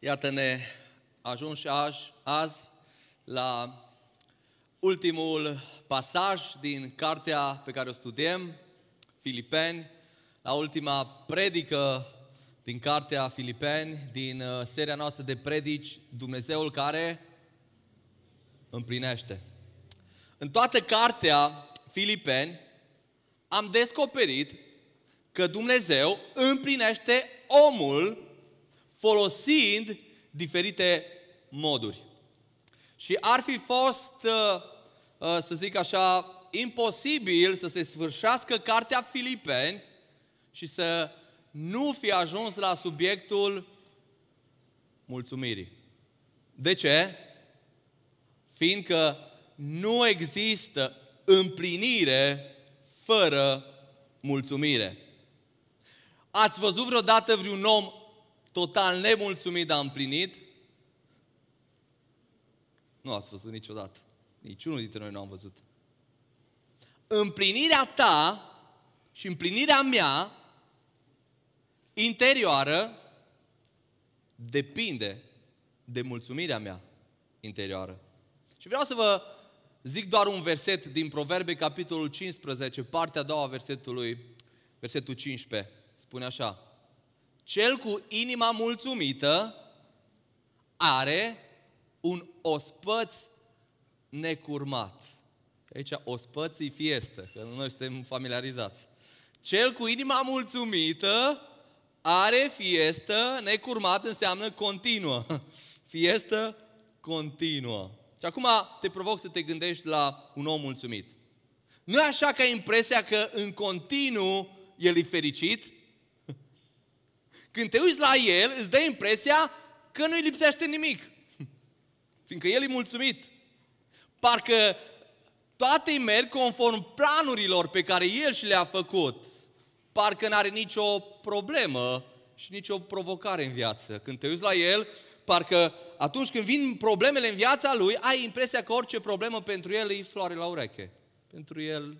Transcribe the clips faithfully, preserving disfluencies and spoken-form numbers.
Iată-ne ajuns și azi, azi la ultimul pasaj din cartea pe care o studiem, Filipeni, la ultima predică din cartea Filipeni, din seria noastră de predici, Dumnezeul care împlinește. În toată cartea Filipeni am descoperit că Dumnezeu împlinește omul folosind diferite moduri. Și ar fi fost, să zic așa, imposibil să se sfârșească cartea Filipeni și să nu fi ajuns la subiectul mulțumirii. De ce? Fiindcă nu există împlinire fără mulțumire. Ați văzut vreodată vreun om total nemulțumit, dar împlinit? Nu ați văzut niciodată. Niciunul dintre noi nu am văzut. Împlinirea ta și împlinirea mea interioară depinde de mulțumirea mea interioară. Și vreau să vă zic doar un verset din Proverbe, capitolul cincisprezece, partea a doua versetului, versetul cincisprezece. Spune așa: cel cu inima mulțumită are un ospăț necurmat. Aici ospății fiestă, că noi suntem familiarizați. Cel cu inima mulțumită are fiestă necurmată, înseamnă continuă. Fiestă continuă. Și acum te provoc să te gândești la un om mulțumit. Nu e așa că ai impresia că în continuu el e fericit? Când te uiți la el, îți dă impresia că nu-i lipsește nimic. Fiindcă el e mulțumit. Parcă toate îi merg conform planurilor pe care el și le-a făcut. Parcă n-are nicio problemă și nicio provocare în viață. Când te uiți la el, parcă atunci când vin problemele în viața lui, ai impresia că orice problemă pentru el e floare la ureche. Pentru el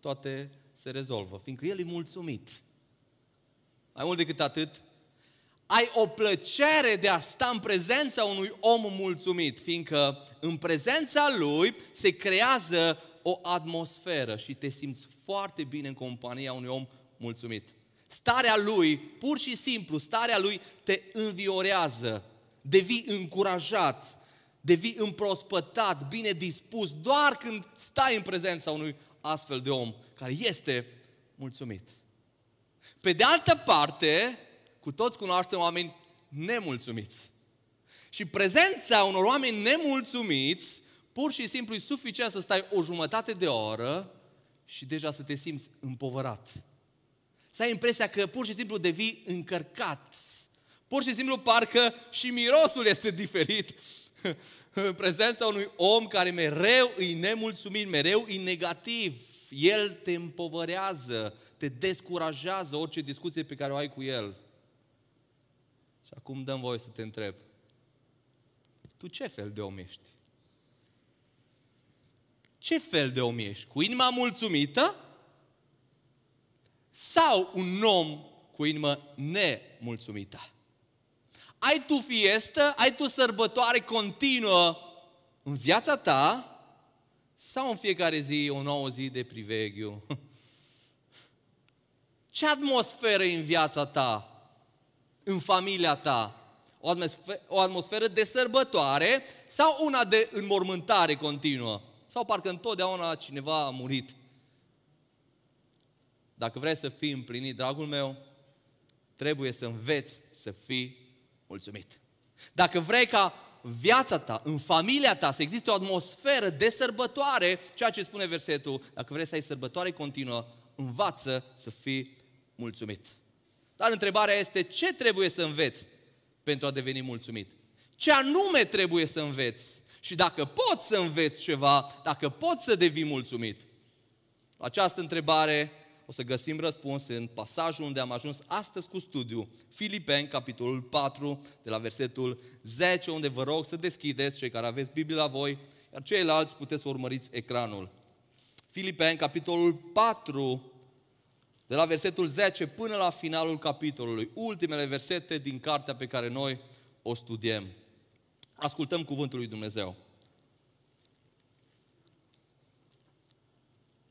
toate se rezolvă, fiindcă el e mulțumit. Mai mult decât atât, ai o plăcere de a sta în prezența unui om mulțumit, fiindcă în prezența lui se creează o atmosferă și te simți foarte bine în compania unui om mulțumit. Starea lui, pur și simplu, starea lui te înviorează, devii încurajat, devii împrospătat, bine dispus, doar când stai în prezența unui astfel de om care este mulțumit. Pe de altă parte, cu toți cunoaștem oameni nemulțumiți. Și prezența unor oameni nemulțumiți, pur și simplu e suficient să stai o jumătate de oră și deja să te simți împovărat. Să ai impresia că pur și simplu devii încărcat. Pur și simplu parcă și mirosul este diferit. În prezența unui om care mereu e nemulțumit, mereu e negativ, el te împovărează, te descurajează orice discuție pe care o ai cu el. Și acum dăm voie să te întreb, tu ce fel de om ești? Ce fel de om ești? Cu inima mulțumită? Sau un om cu inimă nemulțumită? Ai tu fiestă, ai tu sărbătoare continuă în viața ta? Sau în fiecare zi o nouă zi de priveghiu? Ce atmosferă e în viața ta? În familia ta? O atmosferă, o atmosferă de sărbătoare sau una de înmormântare continuă? Sau parcă întotdeauna cineva a murit? Dacă vrei să fii împlinit, dragul meu, trebuie să înveți să fii mulțumit. Dacă vrei ca viața ta, în familia ta, să existe o atmosferă de sărbătoare, ceea ce spune versetul, dacă vrei să ai sărbătoare continuă, învață să fii mulțumit. Dar întrebarea este, ce trebuie să înveți pentru a deveni mulțumit? Ce anume trebuie să înveți? Și dacă poți să înveți ceva, dacă poți să devii mulțumit? La această întrebare o să găsim răspuns în pasajul unde am ajuns astăzi cu studiu, Filipeni, capitolul patru, de la versetul zece, unde vă rog să deschideți, cei care aveți Biblia la voi, iar ceilalți puteți să urmăriți ecranul. Filipeni, capitolul patru, de la versetul zece până la finalul capitolului, ultimele versete din cartea pe care noi o studiem. Ascultăm cuvântul lui Dumnezeu.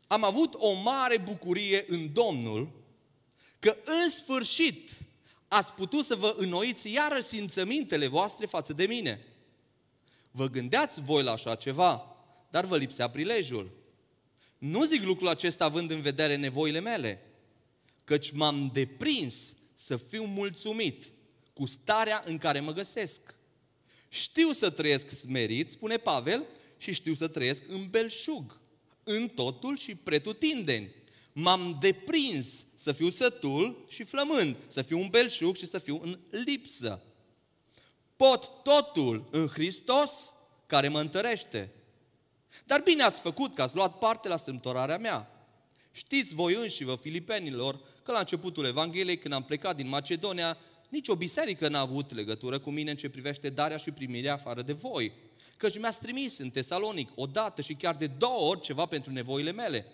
Am avut o mare bucurie în Domnul că în sfârșit ați putut să vă înnoiți iarăși simțămintele voastre față de mine. Vă gândeați voi la așa ceva, dar vă lipsea prilejul. Nu zic lucrul acesta având în vedere nevoile mele, căci m-am deprins să fiu mulțumit cu starea în care mă găsesc. Știu să trăiesc smerit, spune Pavel, și știu să trăiesc în belșug, în totul și pretutindeni. M-am deprins să fiu sătul și flămând, să fiu în belșug și să fiu în lipsă. Pot totul în Hristos care mă întărește. Dar bine ați făcut că ați luat parte la strâmtorarea mea. Știți voi înșivă, filipenilor, că la începutul Evangheliei, când am plecat din Macedonia, nici o biserică n-a avut legătură cu mine în ce privește darea și primirea afară de voi. Căci mi-ați trimis în Tesalonic odată și chiar de două ori ceva pentru nevoile mele.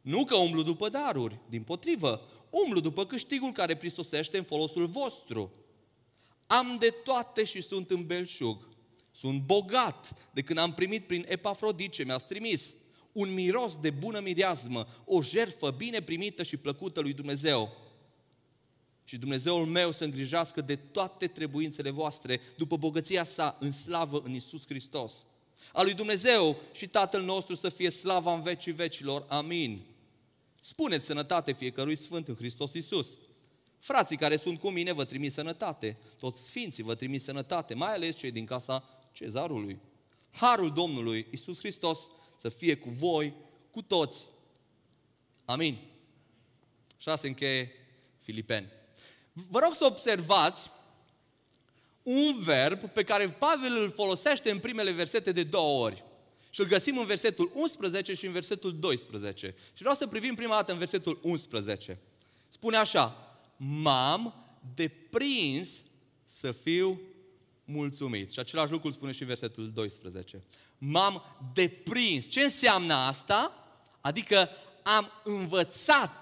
Nu că umblu după daruri, dimpotrivă, umblu după câștigul care prisosește în folosul vostru. Am de toate și sunt în belșug. Sunt bogat de când am primit prin Epafrodit ce mi-ați trimis. Un miros de bună mireasmă, o jertfă bine primită și plăcută lui Dumnezeu. Și Dumnezeul meu să îngrijească de toate trebuințele voastre, după bogăția sa în slavă în Iisus Hristos. A lui Dumnezeu și Tatăl nostru să fie slava în vecii vecilor. Amin. Spuneți sănătate fiecărui sfânt în Hristos Iisus. Frații care sunt cu mine vă trimit sănătate, toți sfinții vă trimit sănătate, mai ales cei din casa Cezarului. Harul Domnului Iisus Hristos să fie cu voi, cu toți. Amin. Așa se încheie Filipeni. Vă rog să observați un verb pe care Pavel îl folosește în primele versete de două ori. Și îl găsim în versetul unsprezece și în versetul doisprezece. Și vreau să privim prima dată în versetul unsprezece. Spune așa: m-am deprins să fiu mulțumit. Și același lucru îl spune și versetul doisprezece. M-am deprins. Ce înseamnă asta? Adică am învățat,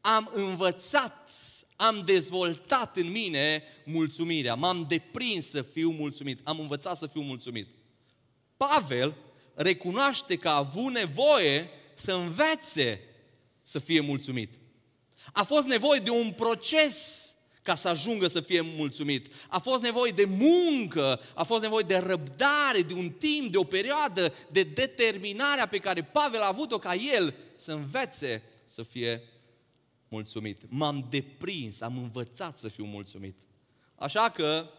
am învățat, am dezvoltat în mine mulțumirea. M-am deprins să fiu mulțumit. Am învățat să fiu mulțumit. Pavel recunoaște că a avut nevoie să învețe să fie mulțumit. A fost nevoie de un proces ca să ajungă să fie mulțumit. A fost nevoie de muncă, a fost nevoie de răbdare, de un timp, de o perioadă, de determinarea pe care Pavel a avut-o ca el să învețe să fie mulțumit. M-am deprins, am învățat să fiu mulțumit. Așa că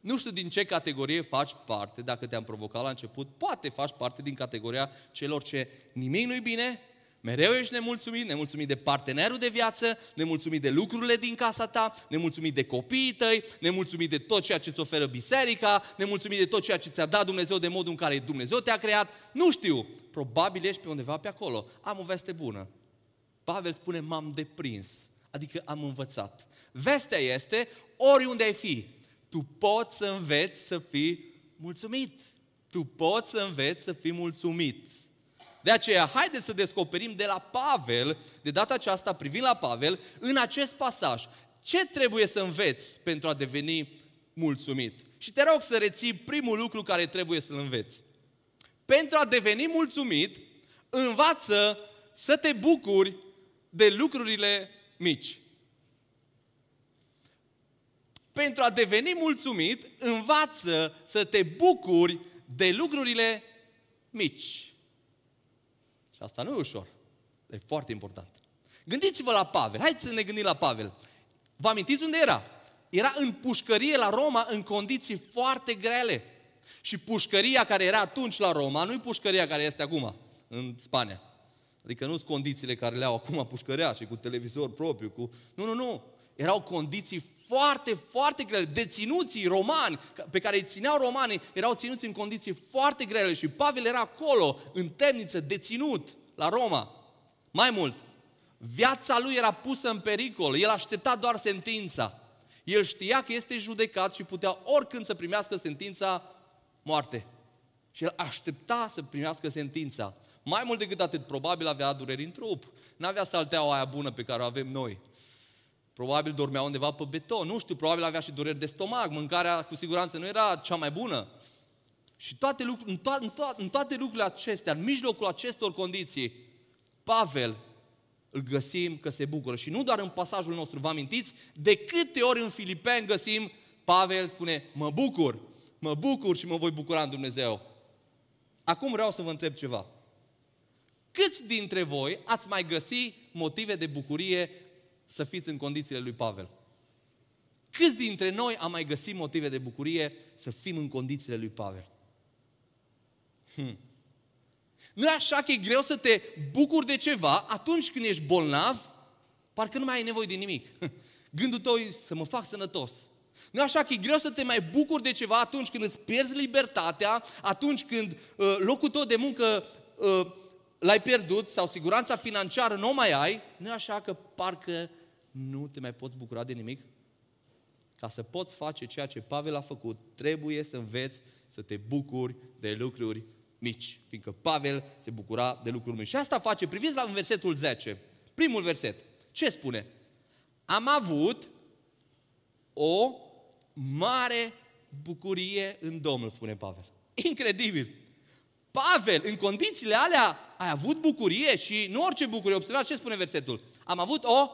nu știu din ce categorie faci parte, dacă te-am provocat la început, poate faci parte din categoria celor ce nimic nu-i bine, mereu ești nemulțumit, nemulțumit de partenerul de viață, nemulțumit de lucrurile din casa ta, nemulțumit de copiii tăi, nemulțumit de tot ceea ce îți oferă biserica, nemulțumit de tot ceea ce ți-a dat Dumnezeu, de modul în care Dumnezeu te-a creat. Nu știu, probabil ești pe undeva pe acolo. Am o veste bună. Pavel spune: m-am deprins, adică am învățat. Vestea este, oriunde ai fi, tu poți să înveți să fii mulțumit. Tu poți să înveți să fii mulțumit. De aceea, haideți să descoperim de la Pavel, de data aceasta privind la Pavel, în acest pasaj, ce trebuie să înveți pentru a deveni mulțumit. Și te rog să reții primul lucru care trebuie să-l înveți. Pentru a deveni mulțumit, învață să te bucuri de lucrurile mici. Pentru a deveni mulțumit, învață să te bucuri de lucrurile mici. Asta nu e ușor, e foarte important. Gândiți-vă la Pavel, haideți să ne gândim la Pavel. Vă amintiți unde era? Era în pușcărie la Roma, în condiții foarte grele. Și pușcăria care era atunci la Roma, nu e pușcăria care este acum, în Spania. Adică nu sunt condițiile care le au acum pușcăria și cu televizor propriu, cu... Nu, nu, nu. Erau condiții foarte, foarte grele. Deținuții romani, pe care îi țineau romanii, erau ținuți în condiții foarte grele și Pavel era acolo, în temniță, deținut la Roma. Mai mult, viața lui era pusă în pericol, el aștepta doar sentința. El știa că este judecat și putea oricând să primească sentința moarte. Și el aștepta să primească sentința. Mai mult decât atât, probabil avea dureri în trup. N-avea salteaua aia bună pe care o avem noi. Probabil dormea undeva pe beton, nu știu, probabil avea și dureri de stomac, mâncarea cu siguranță nu era cea mai bună. Și toate lucru, în, to- în, to- în toate lucrurile acestea, în mijlocul acestor condiții, Pavel îl găsim că se bucură. Și nu doar în pasajul nostru, vă amintiți? De câte ori în Filipeni găsim, Pavel spune, mă bucur, mă bucur și mă voi bucura în Dumnezeu. Acum vreau să vă întreb ceva. Câți dintre voi ați mai găsi motive de bucurie să fiți în condițiile lui Pavel? Câți dintre noi am mai găsit motive de bucurie să fim în condițiile lui Pavel? Hmm. Nu e așa că e greu să te bucuri de ceva atunci când ești bolnav? Parcă nu mai ai nevoie de nimic. Gândul tău e să mă fac sănătos. Nu e așa că e greu să te mai bucuri de ceva atunci când îți pierzi libertatea, atunci când uh, locul tău de muncă uh, l-ai pierdut sau siguranța financiară nu o mai ai? Nu e așa că parcă nu te mai poți bucura de nimic? Ca să poți face ceea ce Pavel a făcut, trebuie să înveți să te bucuri de lucruri mici. Fiindcă Pavel se bucura de lucruri mici. Și asta face, priviți la versetul zece. Primul verset. Ce spune? Am avut o mare bucurie în Domnul, spune Pavel. Incredibil! Pavel, în condițiile alea, ai avut bucurie și nu orice bucurie. Observați ce spune versetul. Am avut o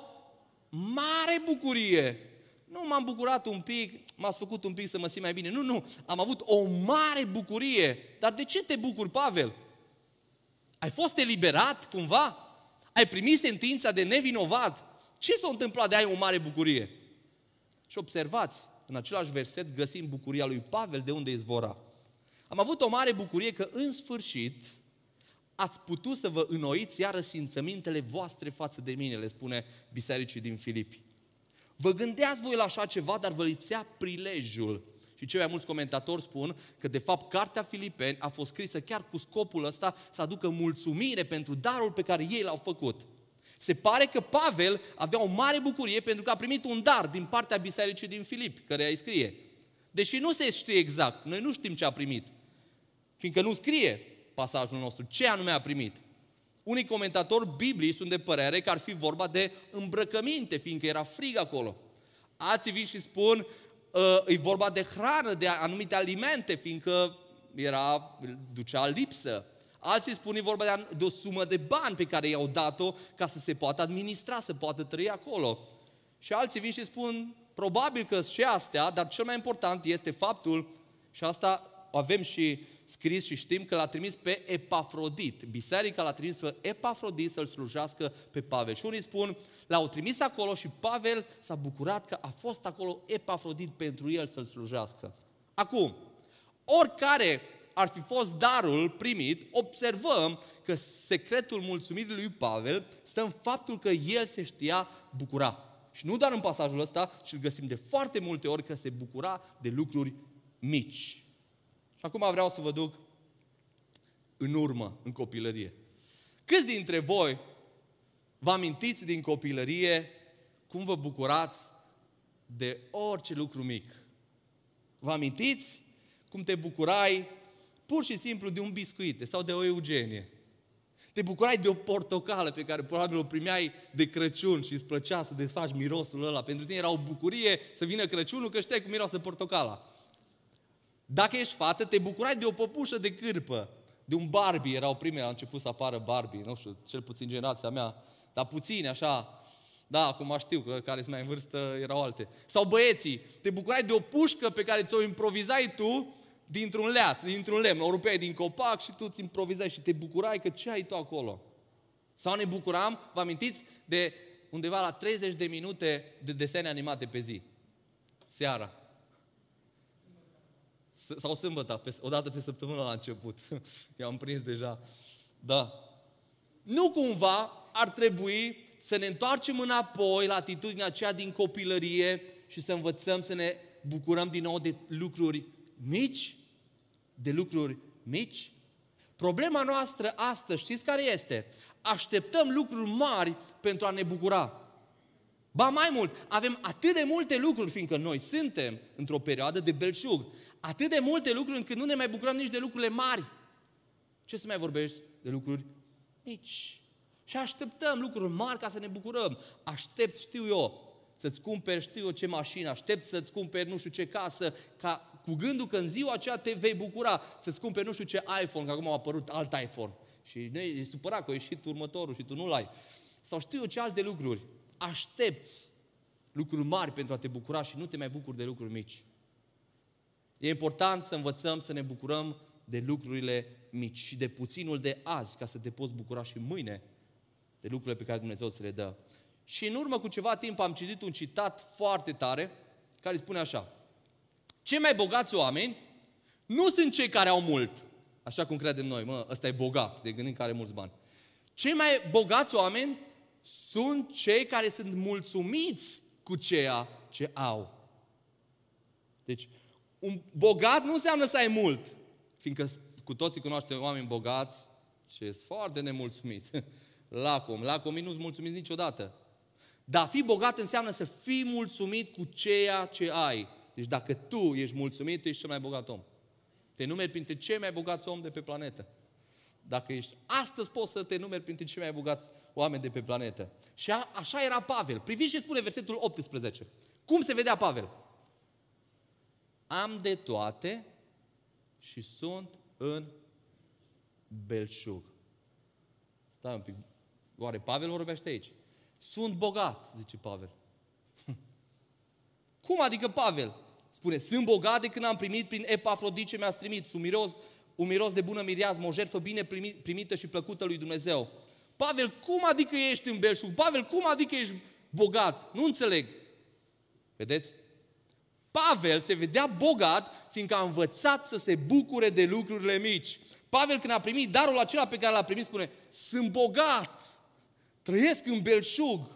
mare bucurie. Nu m-am bucurat un pic, m-a făcut un pic să mă simt mai bine. Nu, nu, am avut o mare bucurie. Dar de ce te bucuri, Pavel? Ai fost eliberat cumva? Ai primit sentința de nevinovat? Ce s-a întâmplat de ai o mare bucurie? Și observați, în același verset găsim bucuria lui Pavel de unde izvora. Am avut o mare bucurie că în sfârșit ați putut să vă înnoiți iară simțămintele voastre față de mine, le spune bisericii din Filipi. Vă gândeați voi la așa ceva, dar vă lipsea prilejul. Și cei mai mulți comentatori spun că, de fapt, cartea Filipeni a fost scrisă chiar cu scopul ăsta să aducă mulțumire pentru darul pe care ei l-au făcut. Se pare că Pavel avea o mare bucurie pentru că a primit un dar din partea bisericii din Filipi, care îi scrie. Deși nu se știe exact, noi nu știm ce a primit, fiindcă nu scrie pasajul nostru ce anume a primit. Unii comentatori biblici sunt de părere că ar fi vorba de îmbrăcăminte, fiindcă era frig acolo. Alții vin și spun, e vorba de hrană, de anumite alimente, fiindcă era, ducea lipsă. Alții spun, e vorba de, de o sumă de bani pe care i-au dat-o ca să se poată administra, să poată trăi acolo. Și alții vin și spun, probabil că și astea, dar cel mai important este faptul, și asta avem și scris și știm că l-a trimis pe Epafrodit. Biserica l-a trimis pe Epafrodit să-l slujească pe Pavel. Și unii spun, l-au trimis acolo și Pavel s-a bucurat că a fost acolo Epafrodit pentru el să-l slujească. Acum, oricare ar fi fost darul primit, observăm că secretul mulțumirii lui Pavel stă în faptul că el se știa bucura. Și nu doar în pasajul ăsta, ci îl găsim de foarte multe ori că se bucura de lucruri mici. Și acum vreau să vă duc în urmă, în copilărie. Câți dintre voi vă amintiți din copilărie cum vă bucurați de orice lucru mic? Vă amintiți cum te bucurai pur și simplu de un biscuite sau de o eugenie? Te bucurai de o portocală pe care probabil o primeai de Crăciun și îți plăcea să desfaci mirosul ăla. Pentru tine era o bucurie să vină Crăciunul că știai cum miroase portocala. Dacă ești fată, te bucurai de o păpușă de cârpă, de un Barbie, erau primele, a început să apară Barbie, nu știu, cel puțin generația mea, dar puține așa, da, acum știu că care sunt mai în vârstă erau alte. Sau băieții, te bucurai de o pușcă pe care ți-o improvizai tu dintr-un leaț, dintr-un lemn, o rupeai din copac și tu îți improvizai și te bucurai că ce ai tu acolo. Sau ne bucuram, vă amintiți, de undeva la treizeci de minute de desene animate pe zi, seara. Sau sâmbătă, o dată pe săptămână la început. I-am prins deja. Da. Nu cumva ar trebui să ne întoarcem înapoi la atitudinea aceea din copilărie și să învățăm să ne bucurăm din nou de lucruri mici? De lucruri mici? Problema noastră astăzi, știți care este? Așteptăm lucruri mari pentru a ne bucura. Ba mai mult, avem atât de multe lucruri, fiindcă noi suntem într-o perioadă de belșug. Atât de multe lucruri încât nu ne mai bucurăm nici de lucrurile mari. Ce să mai vorbești de lucruri mici? Și așteptăm lucruri mari ca să ne bucurăm. Aștept, știu eu, să-ți cumperi știu eu ce mașină, aștepți să-ți cumperi nu știu ce casă, ca, cu gândul că în ziua aceea te vei bucura, să-ți cumperi nu știu ce iPhone, că acum a apărut alt iPhone. Și ne, e supărat că a ieșit următorul și tu nu-l ai. Sau știu eu ce alte lucruri. Aștepți lucruri mari pentru a te bucura și nu te mai bucuri de lucruri mici. E important să învățăm să ne bucurăm de lucrurile mici și de puținul de azi, ca să te poți bucura și mâine de lucrurile pe care Dumnezeu ți le dă. Și în urmă cu ceva timp am citit un citat foarte tare, care spune așa: cei mai bogați oameni nu sunt cei care au mult, așa cum credem noi, mă, ăsta e bogat, de gândim că are mulți bani. Cei mai bogați oameni sunt cei care sunt mulțumiți cu ceea ce au. Deci, un bogat nu înseamnă să ai mult, fiindcă cu toții cunoaștem oameni bogați ce sunt foarte nemulțumiți. Lacom, lacomii nu-s mulțumiți niciodată. Dar fi bogat înseamnă să fii mulțumit cu ceea ce ai. Deci dacă tu ești mulțumit, tu ești cel mai bogat om. Te numeri printre cei mai bogați om de pe planetă. Dacă ești astăzi, poți să te numeri printre cei mai bogați oameni de pe planetă. Și a, așa era Pavel. Priviți ce spune versetul optsprezece. Cum se vedea Pavel? Am de toate și sunt în belșug. Stai un pic. Oare Pavel vorbește aici? Sunt bogat, zice Pavel. Cum adică Pavel? Spune, sunt bogat de când am primit prin Epafrodit ce mi-ați trimis, un miros, un miros de bună mireasmă, o jertfă bine primită și plăcută lui Dumnezeu. Pavel, cum adică ești în belșug? Pavel, cum adică ești bogat? Nu înțeleg. Vedeți? Pavel se vedea bogat fiindcă a învățat să se bucure de lucrurile mici. Pavel, când a primit darul acela pe care l-a primit, spune, sunt bogat, trăiesc în belșug.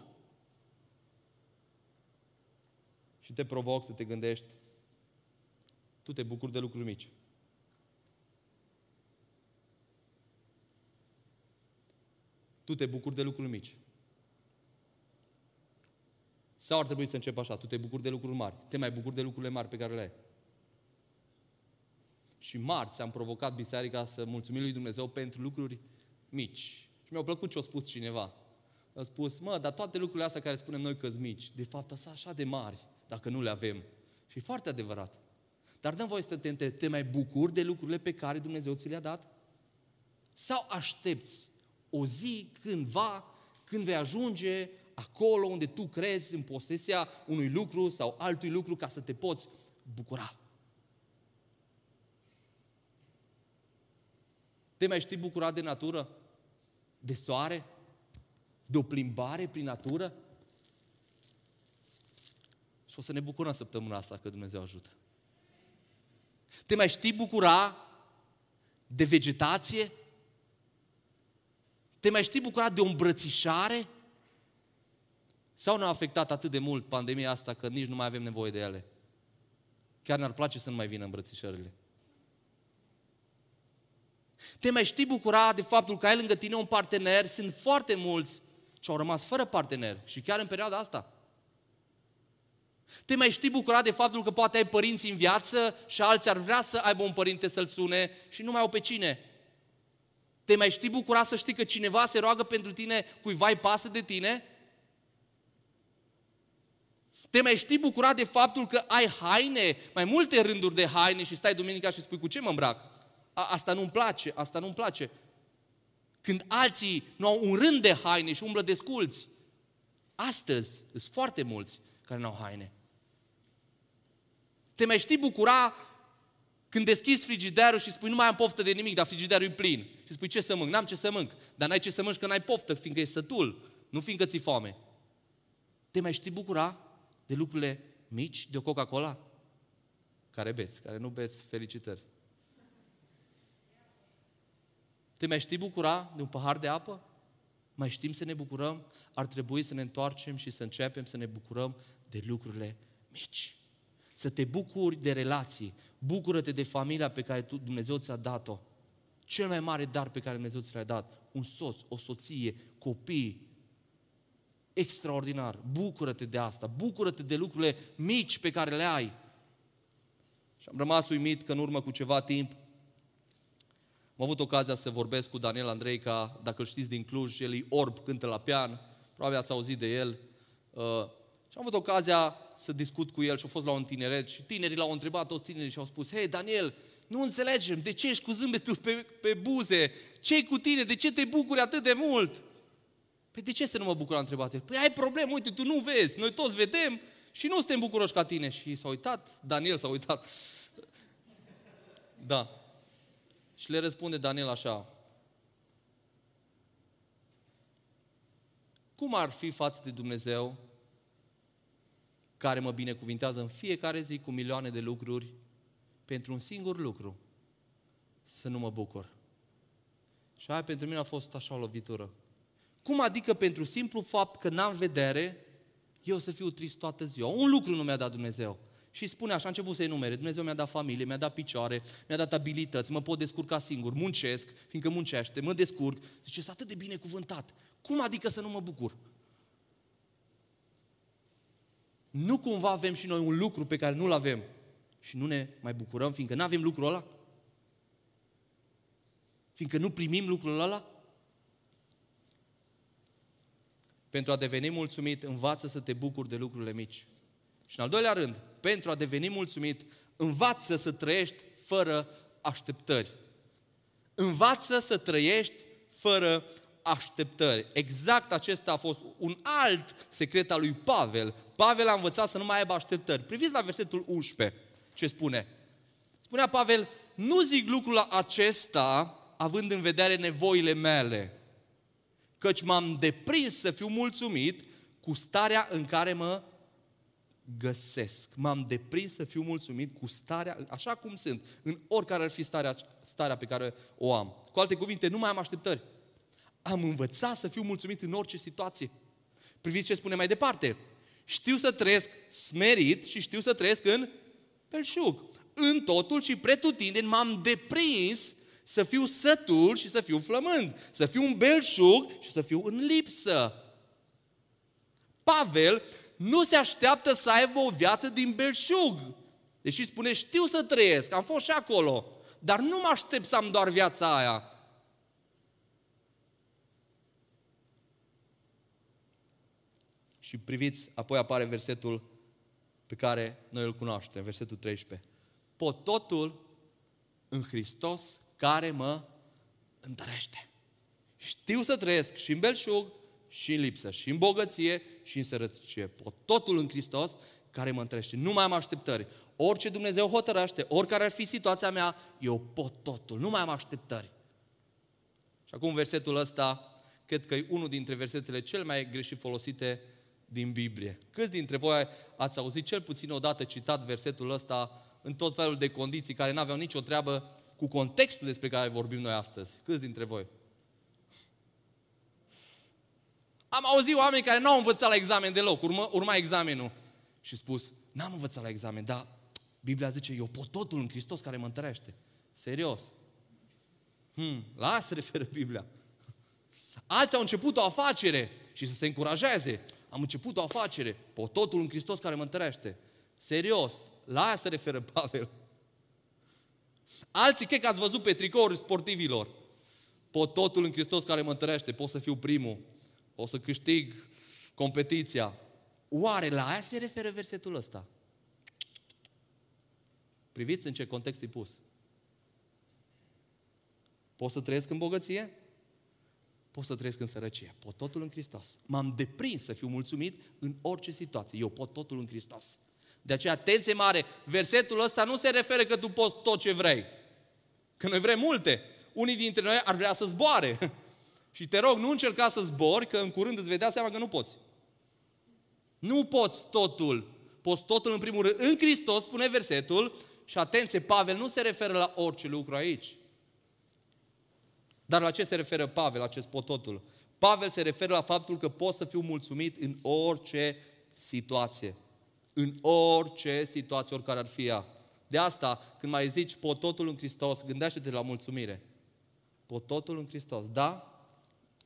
Și te provoc să te gândești, tu te bucuri de lucruri mici. Tu te bucuri de lucruri mici. Sau ar trebui să încep așa, tu te bucuri de lucruri mari, te mai bucuri de lucrurile mari pe care le ai. Și marți am provocat biserica să mulțumim lui Dumnezeu pentru lucruri mici. Și mi-a plăcut ce a spus cineva. A spus, mă, dar toate lucrurile astea care spunem noi că-s mici, de fapt, astea așa de mari, dacă nu le avem. Și e foarte adevărat. Dar dăm voie să te întrebi, te mai bucuri de lucrurile pe care Dumnezeu ți le-a dat? Sau aștepți o zi, cândva, când vei ajunge acolo unde tu crezi în posesia unui lucru sau altui lucru ca să te poți bucura? Te mai știi bucura de natură? De soare? De o plimbare prin natură? Și o să ne bucurăm săptămâna asta că Dumnezeu ajută. Te mai știi bucura de vegetație? Te mai știi bucura de o îmbrățișare? Sau ne-a afectat atât de mult pandemia asta că nici nu mai avem nevoie de ele? Chiar ne-ar place să nu mai vină îmbrățișările. Te mai știi bucura de faptul că ai lângă tine un partener? Sunt foarte mulți ce au rămas fără partener și chiar în perioada asta. Te mai știi bucura de faptul că poate ai părinți în viață și alții ar vrea să aibă un părinte să-l sune și nu mai au pe cine. Te mai știi bucura să știi că cineva se roagă pentru tine, cuiva-i pasă de tine? Te mai știi bucura de faptul că ai haine, mai multe rânduri de haine și stai duminica și spui, cu ce mă îmbrac? A, asta nu-mi place, asta nu-mi place. Când alții nu au un rând de haine și umblă desculți. Astăzi sunt foarte mulți care nu au haine. Te mai știi bucura când deschizi frigiderul și spui, nu mai am poftă de nimic, dar frigiderul e plin. Și spui, ce să mânc? N-am ce să mânc. Dar n-ai ce să mânci că n-ai poftă, fiindcă ești sătul, nu fiindcă ți-i foame. Te mai știi bucura de lucrurile mici, de o Coca-Cola? Care beți, care nu beți, felicitări. Te mai știi bucura de un pahar de apă? Mai știm să ne bucurăm? Ar trebui să ne întoarcem și să începem să ne bucurăm de lucrurile mici. Să te bucuri de relații. Bucură-te de familia pe care tu, Dumnezeu ți-a dat-o. Cel mai mare dar pe care Dumnezeu ți l-a dat. Un soț, o soție, copii. Extraordinar. Bucură-te de asta. Bucură-te de lucrurile mici pe care le ai. Și am rămas uimit că în urmă cu ceva timp am avut ocazia să vorbesc cu Daniel Andreica, dacă îl știți, din Cluj, el e orb, cântă la pian, probabil ați auzit de el. Uh, Și am avut ocazia să discut cu el și a fost la un tineret și tinerii l-au întrebat, toți tinerii și au spus: hei, Daniel, nu înțelegem, de ce ești cu zâmbetul pe, pe buze? Ce-i cu tine? De ce te bucuri atât de mult? Păi de ce să nu mă bucur, a întrebat el. Păi ai problemă, uite, tu nu vezi, noi toți vedem și nu suntem bucuroși ca tine. Și s-a uitat, Daniel s-a uitat. Da. Și le răspunde Daniel așa: cum ar fi față de Dumnezeu, care mă binecuvintează în fiecare zi cu milioane de lucruri, pentru un singur lucru, să nu mă bucur? Și aia pentru mine a fost așa o lovitură. Cum adică pentru simplu fapt că n-am vedere, eu să fiu trist toată ziua? Un lucru nu mi-a dat Dumnezeu. Și spune așa, a început să enumere: Dumnezeu mi-a dat familie, mi-a dat picioare, mi-a dat abilități, mă pot descurca singur, muncesc, fiindcă muncește, mă descurc. Zice, s-a atât de binecuvântat. Cum adică să nu mă bucur? Nu cumva avem și noi un lucru pe care nu-l avem și nu ne mai bucurăm, fiindcă nu avem lucrul ăla? Fiindcă nu primim lucrul ăla? Pentru a deveni mulțumit, învață să te bucuri de lucrurile mici. Și în al doilea rând, pentru a deveni mulțumit, învață să trăiești fără așteptări. Învață să trăiești fără așteptări. Exact acesta a fost un alt secret al lui Pavel. Pavel a învățat să nu mai aibă așteptări. Priviți la versetul unsprezece, ce spune. Spunea Pavel: nu zic lucrul acesta având în vedere nevoile mele, căci m-am deprins să fiu mulțumit cu starea în care mă găsesc. M-am deprins să fiu mulțumit cu starea, așa cum sunt, în oricare ar fi starea, starea pe care o am. Cu alte cuvinte, nu mai am așteptări. Am învățat să fiu mulțumit în orice situație. Priviți ce spune mai departe. Știu să trăiesc smerit și știu să trăiesc în belșug. În totul și pretutindeni m-am deprins să fiu sătul și să fiu flămând, să fiu în belșug și să fiu în lipsă. Pavel nu se așteaptă să aibă o viață din belșug. Deși spune, știu să trăiesc, am fost și acolo, dar nu mă aștept să am doar viața aia. Și priviți, apoi apare versetul pe care noi îl cunoaștem, versetul treisprezece. Pot totul în Hristos care mă întărește. Știu să trăiesc și în belșug, și în lipsă, și în bogăție, și în sărăcie. Pot totul în Hristos care mă întărește. Nu mai am așteptări. Orice Dumnezeu hotărăște, oricare ar fi situația mea, eu pot totul. Nu mai am așteptări. Și acum versetul ăsta, cred că e unul dintre versetele cel mai greșit folosite din Biblie. Câți dintre voi ați auzit cel puțin odată citat versetul ăsta în tot felul de condiții care n-aveau nicio treabă cu contextul despre care vorbim noi astăzi? Câți dintre voi? Am auzit oameni care n-au învățat la examen deloc, urma, urma examenul și spus: n-am învățat la examen, dar Biblia zice, eu pot totul în Hristos care mă întărește. Serios. Hmm, la asta se referă Biblia. Alții au început o afacere și să se încurajeze. Am început o afacere, pot totul în Hristos care mă întărește. Serios, la aia se referă Pavel. Alții, cred că ați văzut pe tricouri sportivilor. Pot totul în Hristos care mă întărește, pot să fiu primul, o să câștig competiția. Oare la aia se referă versetul ăsta? Priviți în ce context e pus. Pot să trăiesc în bogăție? Pot să trăiesc în sărăcie. Pot totul în Hristos. M-am deprins să fiu mulțumit în orice situație. Eu pot totul în Hristos. De aceea, atenție mare, versetul ăsta nu se referă că tu poți tot ce vrei. Că noi vrem multe. Unii dintre noi ar vrea să zboare. Și te rog, nu încerca să zbori, că în curând îți vei da seama că nu poți. Nu poți totul. Poți totul în primul rând. În Hristos, spune versetul, și atenție, Pavel nu se referă la orice lucru aici. Dar la ce se referă Pavel, acest pot totul? Pavel se referă la faptul că pot să fiu mulțumit în orice situație. În orice situație, oricare ar fi ea. De asta, când mai zici pot totul în Hristos, gândește-te la mulțumire. Pot totul în Hristos. Da,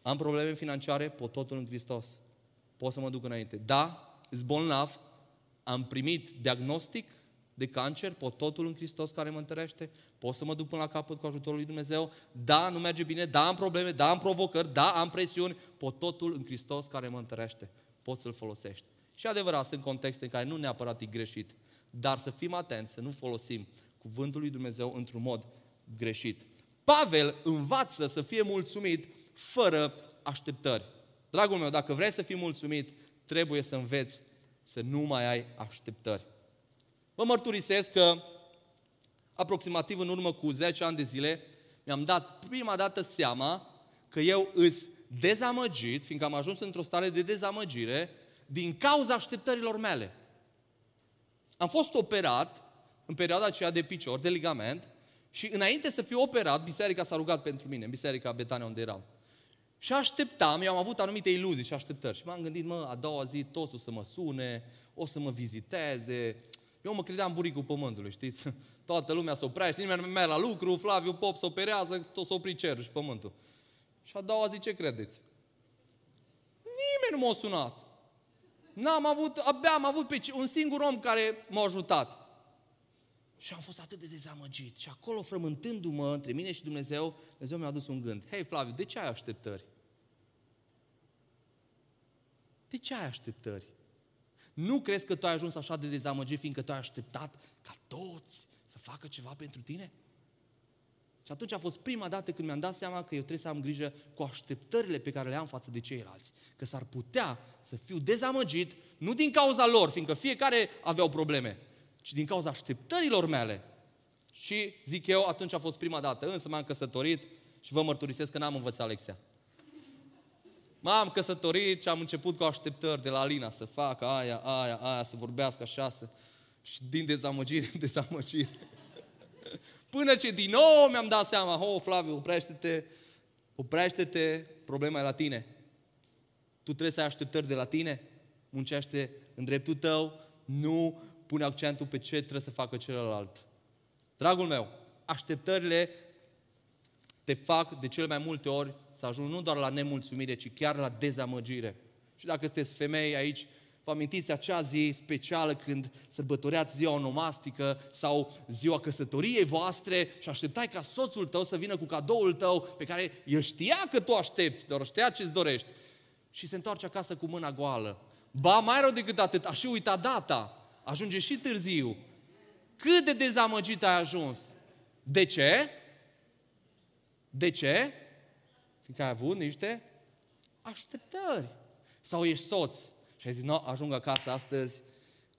am probleme financiare, pot totul în Hristos. Pot să mă duc înainte. Da, sunt bolnav, am primit diagnostic de cancer, pot totul în Hristos care mă întărește, pot să mă duc până la capăt cu ajutorul lui Dumnezeu, da, nu merge bine, da, am probleme, da, am provocări, da, am presiuni, pot totul în Hristos care mă întărește, pot să-L folosești. Și adevărat, sunt contexte în care nu neapărat e greșit, dar să fim atenți, să nu folosim cuvântul lui Dumnezeu într-un mod greșit. Pavel învață să fie mulțumit fără așteptări. Dragul meu, dacă vrei să fii mulțumit, trebuie să înveți să nu mai ai așteptări. Vă mărturisesc că aproximativ în urmă cu zece ani de zile mi-am dat prima dată seama că eu îs dezamăgit, fiindcă am ajuns într-o stare de dezamăgire din cauza așteptărilor mele. Am fost operat în perioada aceea de picior, de ligament, și înainte să fiu operat, biserica s-a rugat pentru mine, în biserica Betania unde eram. Și așteptam, eu am avut anumite iluzii și așteptări. Și m-am gândit, mă, a doua zi toți o să mă sune, o să mă viziteze. Eu mă credeam buricul pământului, știți? Toată lumea se oprește, nimeni nu merge la lucru, Flaviu Pop se operează, tot se opri cerul și pământul. Și a doua zi, ce credeți? Nimeni nu m-a sunat. N-am avut, abia am avut pe un singur om care m-a ajutat. Și am fost atât de dezamăgit. Și acolo, frământându-mă între mine și Dumnezeu, Dumnezeu mi-a adus un gând. Hei, Flaviu, de ce ai așteptări? De ce ai așteptări? Nu crezi că tu ai ajuns așa de dezamăgit, fiindcă tu ai așteptat ca toți să facă ceva pentru tine? Și atunci a fost prima dată când mi-am dat seama că eu trebuie să am grijă cu așteptările pe care le am față de ceilalți. Că s-ar putea să fiu dezamăgit, nu din cauza lor, fiindcă fiecare aveau probleme, ci din cauza așteptărilor mele. Și, zic eu, atunci a fost prima dată. Însă m-am căsătorit și vă mărturisesc că n-am învățat lecția. M-am căsătorit și am început cu așteptări de la Alina să facă aia, aia, aia, să vorbească așa, să... și din dezamăgire în dezamăgire. Până ce din nou mi-am dat seama, oh, Flaviu, oprește-te, oprește-te, problema e la tine. Tu trebuie să ai așteptări de la tine, muncește în dreptul tău, nu pune accentul pe ce trebuie să facă celălalt. Dragul meu, așteptările te fac de cele mai multe ori să ajungi nu doar la nemulțumire, ci chiar la dezamăgire. Și dacă sunteți femei aici, vă amintiți acea zi specială când sărbătoreați ziua onomastică sau ziua căsătoriei voastre și așteptai ca soțul tău să vină cu cadoul tău pe care el știa că tu aștepți, doar știa ce-ți dorești. Și se întoarce acasă cu mâna goală. Ba, mai rău decât atât, a și uitat data. Ajunge și târziu. Cât de dezamăgit ai ajuns? De ce? De ce? Fiindcă ai avut niște așteptări. Sau ești soț și ai zis, no, ajung acasă astăzi,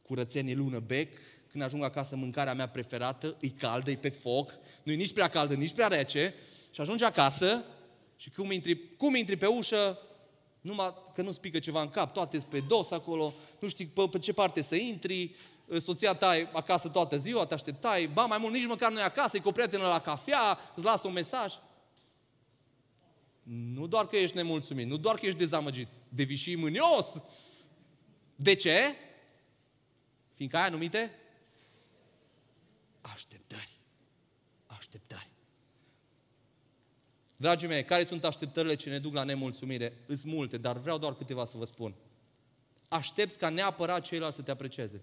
curățenie lună bec, când ajung acasă mâncarea mea preferată, e caldă, e pe foc, nu e nici prea caldă, nici prea rece, și ajungi acasă și cum intri, cum intri pe ușă, numai că nu-ți pică ceva în cap, toate pe dos acolo, nu știi pe, pe ce parte să intri, soția ta e acasă toată ziua, te așteptai, ba mai mult, nici măcar nu e acasă, e cu o prietenă la cafea, îți lasă un mesaj. Nu doar că ești nemulțumit, nu doar că ești dezamăgit, devii și mânios. De ce? Fiindcă ai anumite așteptări. Așteptări. Dragii mei, care sunt așteptările ce ne duc la nemulțumire? Îs multe, dar vreau doar câteva să vă spun. Aștepți ca neapărat ceilalți să te aprecieze.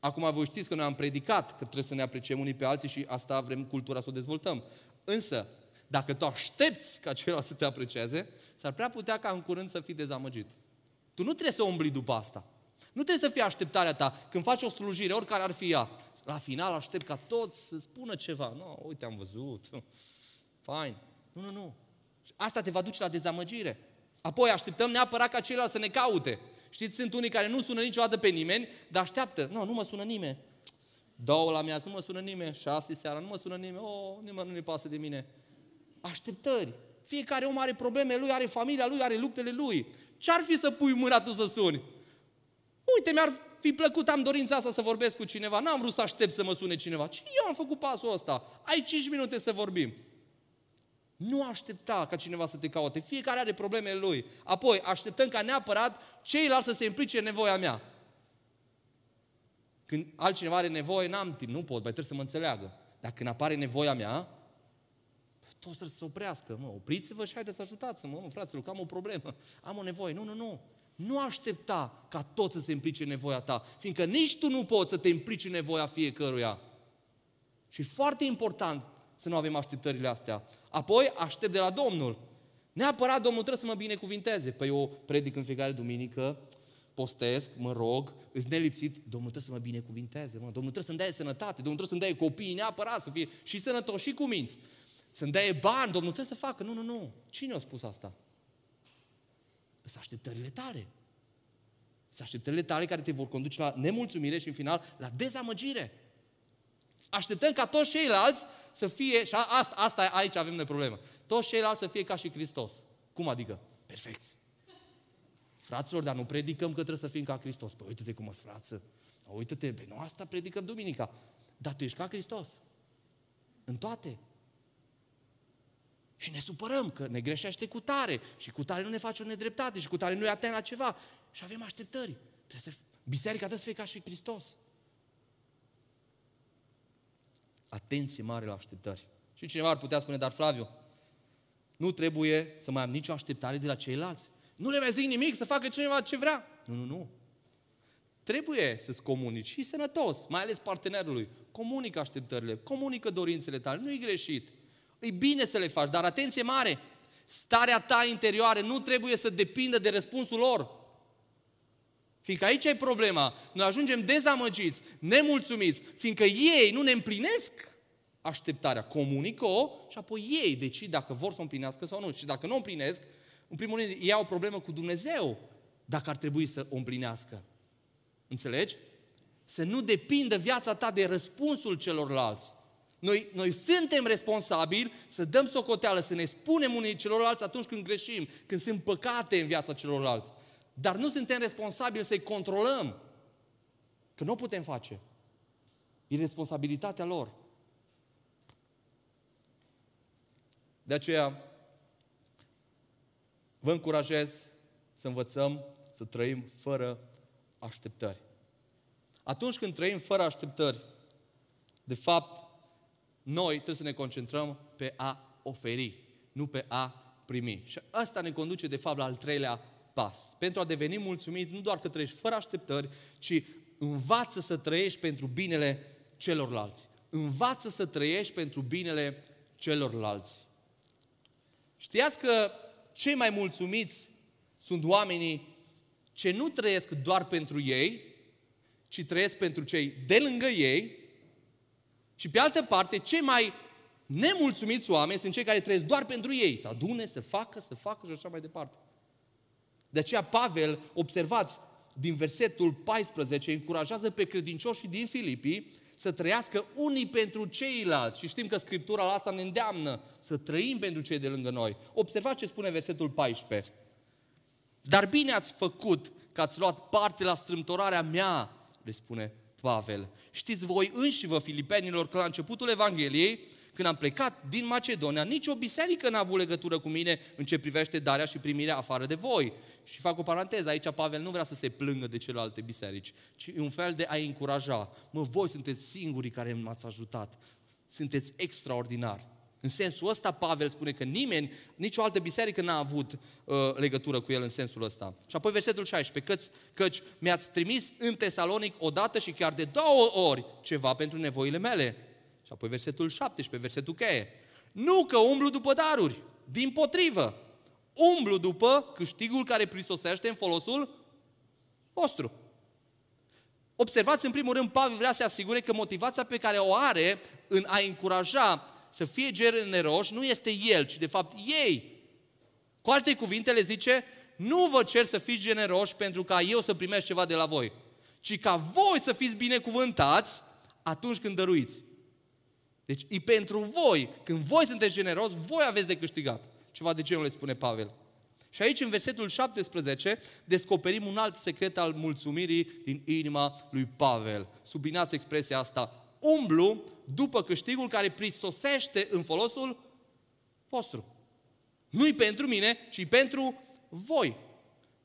Acum voi știți că noi am predicat că trebuie să ne apreciem unii pe alții și asta vrem cultura să o dezvoltăm. Însă, dacă tu aștepți ca ceilalți să te aprecieze, s-ar prea putea ca în curând să fii dezamăgit. Tu nu trebuie să umbli după asta. Nu trebuie să fie așteptarea ta. Când faci o slujire, oricare ar fi ea, la final aștept ca toți să spună ceva. Nu, uite, am văzut. Fain. Nu, nu, nu. Asta te va duce la dezamăgire. Apoi așteptăm neapărat ca ceilalți să ne caute. Știți, sunt unii care nu sună niciodată pe nimeni, dar așteaptă. Nu, nu mă sună nimeni. Două la miază, nu mă sună nimeni. Șase seara, nu mă sună nimeni. O, nimeni nu ne pasă de mine. Așteptări. Fiecare om are problemele lui, are familia lui, are luptele lui. Ce-ar fi să pui mâna tu să suni? Uite, mi-ar fi plăcut, am dorința asta să vorbesc cu cineva, n-am vrut să aștept să mă sune cineva. Și eu am făcut pasul ăsta. Ai cinci minute să vorbim. Nu aștepta ca cineva să te caute. Fiecare are problemele lui. Apoi, așteptăm ca neapărat ceilalți să se implice în nevoia mea. Când altcineva are nevoie, n-am timp, nu pot, mai trebuie să mă înțeleagă. Dar când apare nevoia mea, toți trebuie să se oprească, mă, opriți-vă și haideți să ajutați-mă, mă, mă fraților, că am o problemă, am o nevoie. Nu, nu, nu. Nu aștepta ca toți să se implice în nevoia ta, fiindcă nici tu nu poți să te implici în nevoia fiecăruia. Și foarte important să nu avem așteptările astea. Apoi aștept de la Domnul. Neapărat Domnul trebuie să mă binecuvinteze. Păi eu predic în fiecare duminică, postesc, mă rog, îți nelipsit, Domnul trebuie să mă binecuvinteze, mă. Domnul trebuie să-mi dea sănătate, Domnul trebuie să-mi dea copii neapărat, să fie și sănătoși și cu minți, să-mi dea bani, Domnul trebuie să facă. Nu, nu, nu. Cine a spus asta? Sunt așteptările tale. Sunt așteptările tale care te vor conduce la nemulțumire și în final la dezamăgire. Așteptăm ca toți ceilalți să fie, și asta, asta aici avem noi problemă, toți ceilalți să fie ca și Hristos. Cum adică? Perfecți. Fraților, dar nu predicăm că trebuie să fim ca Hristos. Păi uite-te cum îți frață, uite-te, pe noi asta predicăm duminica. Dar tu ești ca Hristos. În toate. Și ne supărăm că ne greșește cu tare și cu tare nu ne face o nedreptate și cu tare nu-i atent la ceva. Și avem așteptări. Trebuie să... Biserica trebuie să fie ca și Hristos. Atenție mare la așteptări. Și cineva ar putea spune, dar Flaviu, nu trebuie să mai am nicio așteptare de la ceilalți. Nu le mai zic nimic, să facă cineva ce vrea. Nu, nu, nu. Trebuie să-ți comunici și sănătos, mai ales partenerului. Comunică așteptările, comunică dorințele tale, nu-i greșit. E bine să le faci, dar atenție mare, starea ta interioară nu trebuie să depindă de răspunsul lor. Fiindcă aici e problema. Noi ajungem dezamăgiți, nemulțumiți, fiindcă ei nu ne împlinesc așteptarea. Comunică-o și apoi ei decid dacă vor să o împlinească sau nu. Și dacă nu o împlinesc, în primul rând, ei au o problemă cu Dumnezeu dacă ar trebui să o împlinească. Înțelegi? Să nu depindă viața ta de răspunsul celorlalți. Noi, noi suntem responsabili să dăm socoteală, să ne spunem unii celorlalți atunci când greșim, când sunt păcate în viața celorlalți. Dar nu suntem responsabili să-i controlăm. Că nu o putem face. E responsabilitatea lor. De aceea, vă încurajez să învățăm să trăim fără așteptări. Atunci când trăim fără așteptări, de fapt, noi trebuie să ne concentrăm pe a oferi, nu pe a primi. Și asta ne conduce, de fapt, la al treilea pas. Pentru a deveni mulțumit, nu doar că trăiești fără așteptări, ci învață să trăiești pentru binele celorlalți. Învață să trăiești pentru binele celorlalți. Știați că cei mai mulțumiți sunt oamenii ce nu trăiesc doar pentru ei, ci trăiesc pentru cei de lângă ei. Și pe altă parte, cei mai nemulțumiți oameni sunt cei care trăiesc doar pentru ei. Să adune, să facă, să facă și așa mai departe. De aceea Pavel, observați, din versetul paisprezece, încurajează pe credincioșii din Filipii să trăiască unii pentru ceilalți. Și știm că Scriptura la asta ne îndeamnă să trăim pentru cei de lângă noi. Observați ce spune versetul paisprezece. Dar bine ați făcut că ați luat parte la strâmtorarea mea, le spune Pavel. Știți voi înșivă, filipenilor, că la începutul Evangheliei, când am plecat din Macedonia, nici o biserică n-a avut legătură cu mine în ce privește darea și primirea afară de voi. Și fac o paranteză, aici Pavel nu vrea să se plângă de celelalte biserici, ci e un fel de a-i încuraja. Mă, voi sunteți singurii care m-ați ajutat. Sunteți extraordinari. În sensul ăsta Pavel spune că nimeni, nicio altă biserică n-a avut uh, legătură cu el în sensul ăsta. Și apoi versetul șaisprezece, căci, căci mi-ați trimis în Tesalonic odată și chiar de două ori ceva pentru nevoile mele. Și apoi versetul șaptesprezece, versetul cheie. Nu că umblu după daruri, din potrivă. Umblu după câștigul care prisosește în folosul vostru. Observați, în primul rând, Pavel vrea să se asigure că motivația pe care o are în a încuraja să fie generoși nu este el, ci de fapt ei. Cu alte cuvinte le zice, nu vă cer să fiți generoși pentru ca eu să primești ceva de la voi, ci ca voi să fiți binecuvântați atunci când dăruiți. Deci e pentru voi, când voi sunteți generoși, voi aveți de câștigat. Ceva de genul le spune Pavel. Și aici în versetul șaptesprezece descoperim un alt secret al mulțumirii din inima lui Pavel. Subliniați expresia asta. Umblu după câștigul care prisosește în folosul vostru. Nu-i pentru mine, ci pentru voi.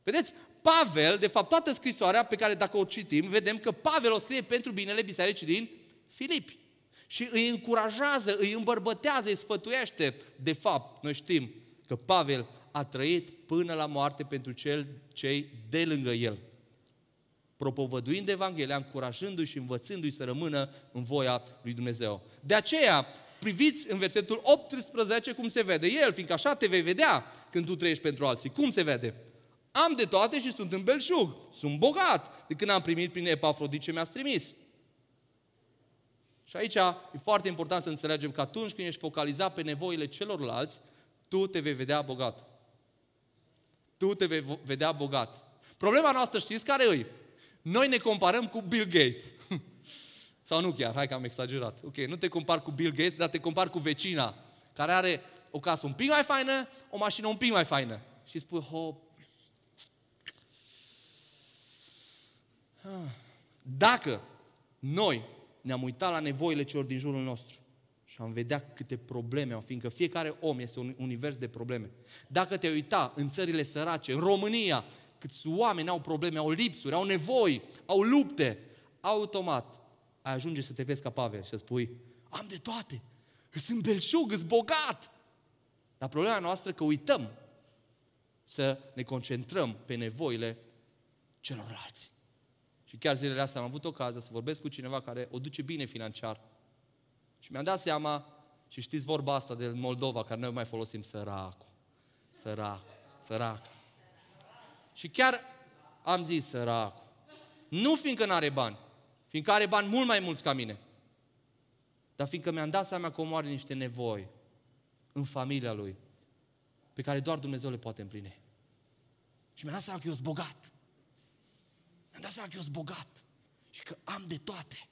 Vedeți, Pavel, de fapt toată scrisoarea pe care dacă o citim, vedem că Pavel o scrie pentru binele bisericii din Filipi. Și îi încurajează, îi îmbărbătează, îi sfătuiește. De fapt, noi știm că Pavel a trăit până la moarte pentru cel, cei de lângă el. Propovăduind Evanghelia, încurajându-i și învățându-i să rămână în voia lui Dumnezeu. De aceea, priviți în versetul optsprezece cum se vede el, fiindcă așa te vei vedea când tu trăiești pentru alții. Cum se vede? Am de toate și sunt în belșug. Sunt bogat. De când am primit prin Epafrodit ce mi-a trimis. Și aici e foarte important să înțelegem că atunci când ești focalizat pe nevoile celorlalți, tu te vei vedea bogat. Tu te vei vedea bogat. Problema noastră știți care e? Noi ne comparăm cu Bill Gates. Sau nu chiar, hai că am exagerat. Ok, nu te compar cu Bill Gates, dar te compar cu vecina, care are o casă un pic mai faină, o mașină un pic mai faină. Și spui, ho... Dacă noi ne-am uitat la nevoile celor din jurul nostru și am vedea câte probleme au, fiindcă fiecare om este un univers de probleme. Dacă te-ai uita în țările sărace, în România, câți oameni au probleme, au lipsuri, au nevoi, au lupte, automat ai ajunge să te vezi ca Pavel și să spui, am de toate, sunt belșug, sunt bogat. Dar problema noastră că uităm să ne concentrăm pe nevoile celorlalți. Și chiar zilele astea am avut ocazia să vorbesc cu cineva care o duce bine financiar. Și mi-am dat seama, și știți vorba asta de Moldova, care noi mai folosim, săracul, săracul, săracul. Și chiar am zis săracul. Nu fiindcă n-are bani, fiindcă are bani mult mai mulți ca mine, dar fiindcă mi-am dat seama că omul are niște nevoi în familia lui, pe care doar Dumnezeu le poate împlini. Și mi-am dat seama că eu sunt bogat. Mi-am dat seama că eu sunt bogat și că am de toate.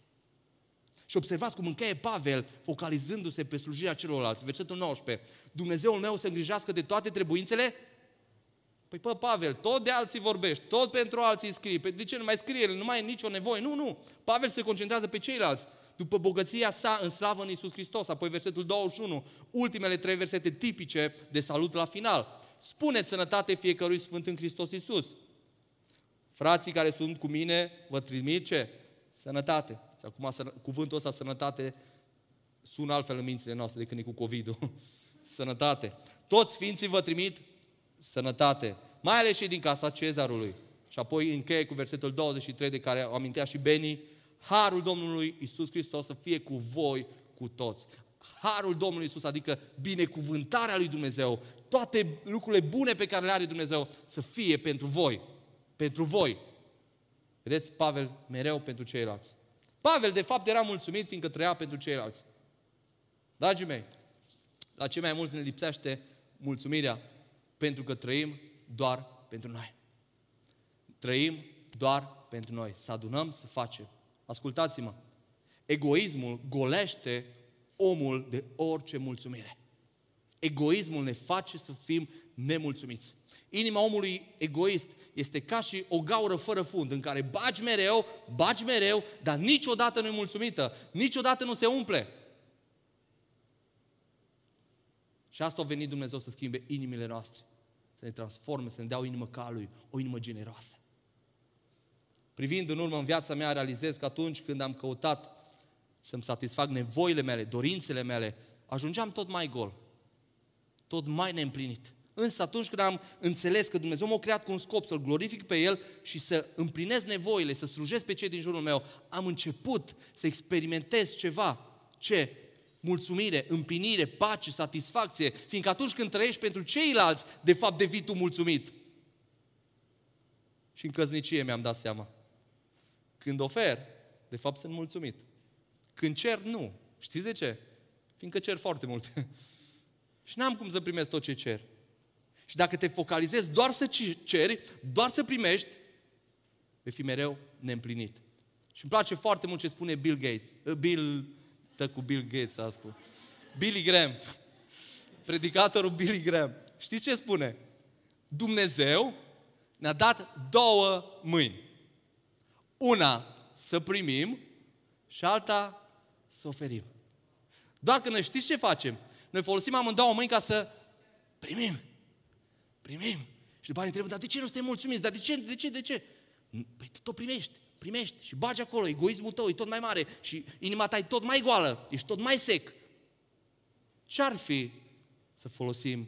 Și observați cum încheie Pavel, focalizându-se pe slujirea celorlalți. Versetul nouăsprezece. Dumnezeul meu se îngrijească de toate trebuințele? Păi pă, Pavel, tot de alții vorbești, tot pentru alții scrii. De ce nu mai scrie? Nu mai e nicio nevoie. Nu, nu. Pavel se concentrează pe ceilalți. După bogăția sa în slavă în Iisus Hristos. Apoi versetul douăzeci și unu. Ultimele trei versete tipice de salut la final. Spuneți sănătate fiecărui sfânt în Hristos Iisus. Frații care sunt cu mine vă trimit ce? Sănătate. Și acum cuvântul ăsta sănătate sună altfel în mințile noastre de când e cu COVID-ul. Sănătate. Toți sfinții vă trimit sănătate. Mai ales și din casa Cezarului. Și apoi încheie cu versetul douăzeci și trei de care o amintea și Beni. Harul Domnului Iisus Hristos să fie cu voi, cu toți. Harul Domnului Iisus, adică binecuvântarea lui Dumnezeu, toate lucrurile bune pe care le are Dumnezeu să fie pentru voi. Pentru voi. Vedeți, Pavel mereu pentru ceilalți. Pavel, de fapt, era mulțumit fiindcă trăia pentru ceilalți. Dragii mei, la cei mai mulți ne lipsește mulțumirea pentru că trăim doar pentru noi. Trăim doar pentru noi. Să adunăm, să facem. Ascultați-mă, egoismul golește omul de orice mulțumire. Egoismul ne face să fim nemulțumiți. Inima omului egoist este ca și o gaură fără fund, în care bagi mereu, bagi mereu, dar niciodată nu-i mulțumită, niciodată nu se umple. Și asta a venit Dumnezeu să schimbe inimile noastre, să ne transforme, să ne dea o inimă ca a Lui, o inimă generoasă. Privind în urmă în viața mea, realizez că atunci când am căutat să-mi satisfac nevoile mele, dorințele mele, ajungeam tot mai gol, tot mai neîmplinit. Însă atunci când am înțeles că Dumnezeu m-a creat cu un scop, să-L glorific pe El și să împlinesc nevoile, să slujesc pe cei din jurul meu, am început să experimentez ceva. Ce? Mulțumire, împlinire, pace, satisfacție, fiindcă atunci când trăiești pentru ceilalți, de fapt devii tu mulțumit. Și în căsnicie mi-am dat seama. Când ofer, de fapt sunt mulțumit. Când cer, nu. Știți de ce? Fiindcă cer foarte mult. Și n-am cum să primesc tot ce cer. Și dacă te focalizezi doar să ceri, doar să primești, vei fi mereu neîmplinit. Și îmi place foarte mult ce spune Bill Gates. Bill, tă cu Bill Gates, ascult. Billy Graham. Predicatorul Billy Graham. Știți ce spune? Dumnezeu ne-a dat două mâini. Una să primim și alta să oferim. Doar că noi știți ce facem? Noi folosim amândouă mâini ca să primim. Primim. Și după aceea ne întrebăm, dar de ce nu suntem mulțumiți? Dar de ce? De ce? De ce? Păi tot primești. Primești și bagi acolo. Egoismul tău e tot mai mare și inima ta e tot mai goală. Ești tot mai sec. Ce-ar fi să folosim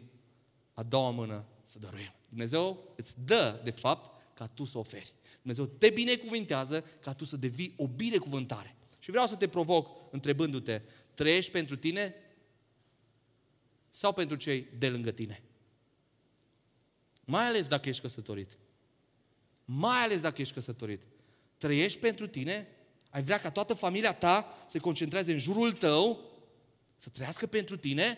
a doua mână să dăruim? Dumnezeu îți dă, de fapt, ca tu să oferi. Dumnezeu te binecuvintează ca tu să devii o binecuvântare. Și vreau să te provoc întrebându-te, trăiești pentru tine sau pentru cei de lângă tine? Mai ales dacă ești căsătorit. mai ales dacă ești căsătorit. Trăiești pentru tine? Ai vrea ca toată familia ta să se concentreze în jurul tău, să trăiască pentru tine?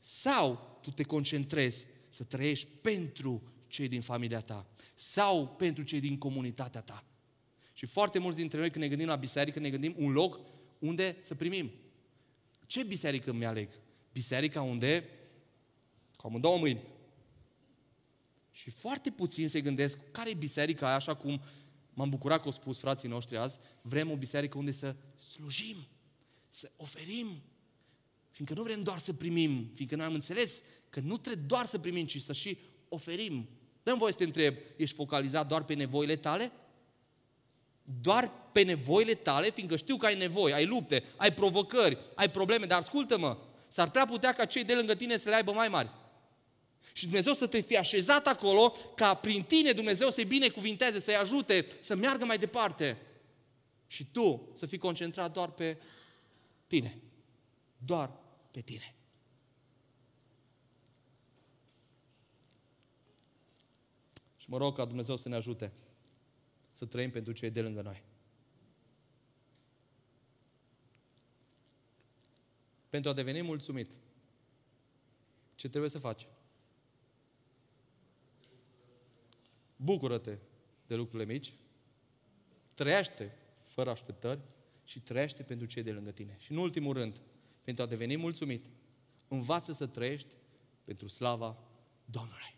Sau tu te concentrezi să trăiești pentru cei din familia ta? Sau pentru cei din comunitatea ta? Și foarte mulți dintre noi, când ne gândim la biserică, ne gândim un loc unde să primim. Ce biserică îmi aleg? Biserica unde? Cam în două mâini. Și foarte puțin se gândesc, care e biserica aia, așa cum m-am bucurat că au spus frații noștri azi, vrem o biserică unde să slujim, să oferim, fiindcă nu vrem doar să primim, fiindcă noi am înțeles că nu trebuie doar să primim, ci să și oferim. Dă-mi voie să te întreb, ești focalizat doar pe nevoile tale? Doar pe nevoile tale, fiindcă știu că ai nevoi, ai lupte, ai provocări, ai probleme, dar ascultă-mă, s-ar prea putea ca cei de lângă tine să le aibă mai mari. Și Dumnezeu să te fie așezat acolo, ca prin tine Dumnezeu să-i binecuvinteze, să-i ajute, să meargă mai departe. Și tu să fii concentrat doar pe tine. Doar pe tine. Și mă rog ca Dumnezeu să ne ajute să trăim pentru cei de lângă noi. Pentru a deveni mulțumit, ce trebuie să faci? Bucură-te de lucrurile mici, trăiește fără așteptări și trăiește pentru cei de lângă tine. Și în ultimul rând, pentru a deveni mulțumit, învață să trăiești pentru slava Domnului.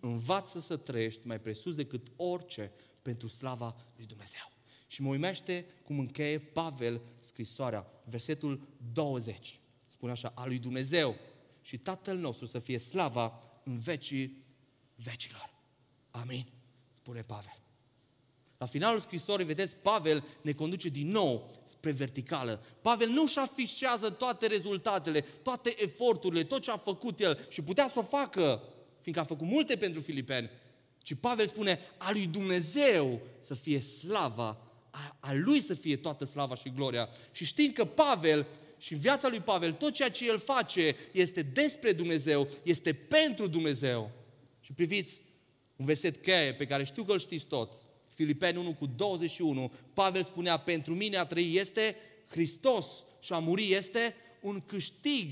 Învață să trăiești mai presus decât orice pentru slava lui Dumnezeu. Și mă uimește cum încheie Pavel scrisoarea, versetul douăzeci. Spune așa, a lui Dumnezeu și Tatăl nostru să fie slava în vecii vecilor. Amin, spune Pavel. La finalul scrisorii, vedeți, Pavel ne conduce din nou spre verticală. Pavel nu își afișează toate rezultatele, toate eforturile, tot ce a făcut el și putea să o facă, fiindcă a făcut multe pentru filipeni, ci Pavel spune, a lui Dumnezeu să fie slava, a, a lui să fie toată slava și gloria. Și știm că Pavel și viața lui Pavel, tot ceea ce el face este despre Dumnezeu, este pentru Dumnezeu. Și priviți, un verset cheie pe care știu că îl știți toți, Filipeni unu cu douăzeci și unu, Pavel spunea, pentru mine a trăi este Hristos și a muri este un câștig.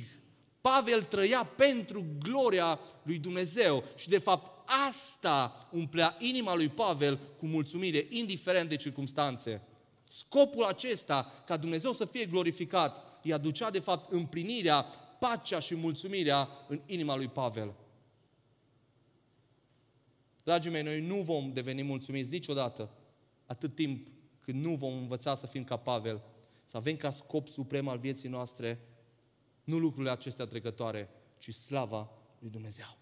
Pavel trăia pentru gloria lui Dumnezeu și de fapt asta umplea inima lui Pavel cu mulțumire, indiferent de circumstanțe. Scopul acesta, ca Dumnezeu să fie glorificat, îi aducea de fapt împlinirea, pacea și mulțumirea în inima lui Pavel. Dragii mei, noi nu vom deveni mulțumiți niciodată atât timp cât nu vom învăța să fim ca Pavel, să avem ca scop suprem al vieții noastre nu lucrurile acestea trecătoare, ci slava lui Dumnezeu.